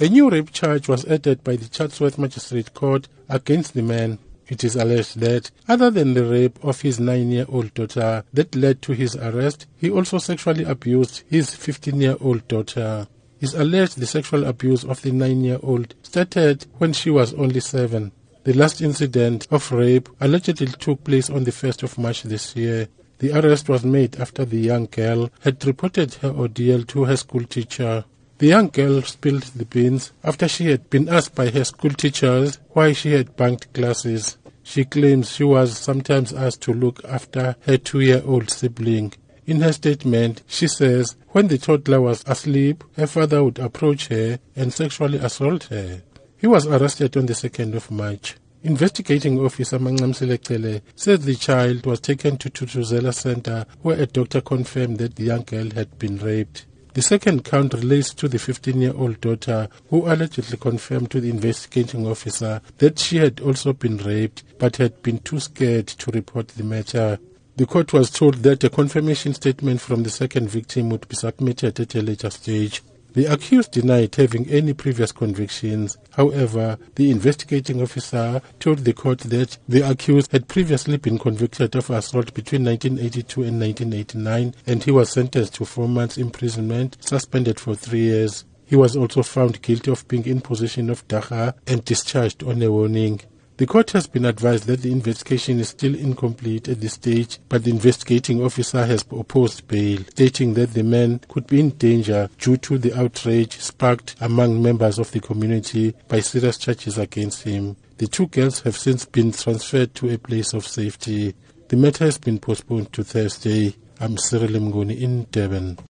A new rape charge was added by the Chatsworth Magistrate Court against the man. It is alleged that, other than the rape of his 9-year-old daughter that led to his arrest, he also sexually abused his 15-year-old daughter. It is alleged the sexual abuse of the 9-year-old started when she was only 7. The last incident of rape allegedly took place on the 1st of March this year. The arrest was made after the young girl had reported her ordeal to her school teacher. The young girl spilled the beans after she had been asked by her school teachers why she had bunked classes. She claims she was sometimes asked to look after her 2-year-old sibling. In her statement, she says when the toddler was asleep, her father would approach her and sexually assault her. He was arrested on the 2nd of March. Investigating Officer Mncamsile Cele said the child was taken to Tutuzela Center, where a doctor confirmed that the young girl had been raped. The second count relates to the 15-year-old daughter who allegedly confirmed to the investigating officer that she had also been raped but had been too scared to report the matter. The court was told that a confirmation statement from the second victim would be submitted at a later stage. The accused denied having any previous convictions. However, the investigating officer told the court that the accused had previously been convicted of assault between 1982 and 1989, and he was sentenced to 4 months imprisonment, suspended for 3 years. He was also found guilty of being in possession of daga and discharged on a warning. The court has been advised that the investigation is still incomplete at this stage, but the investigating officer has opposed bail, stating that the man could be in danger due to the outrage sparked among members of the community by serious charges against him. The two girls have since been transferred to a place of safety. The matter has been postponed to Thursday. I'm Cyril Mnguni in Durban.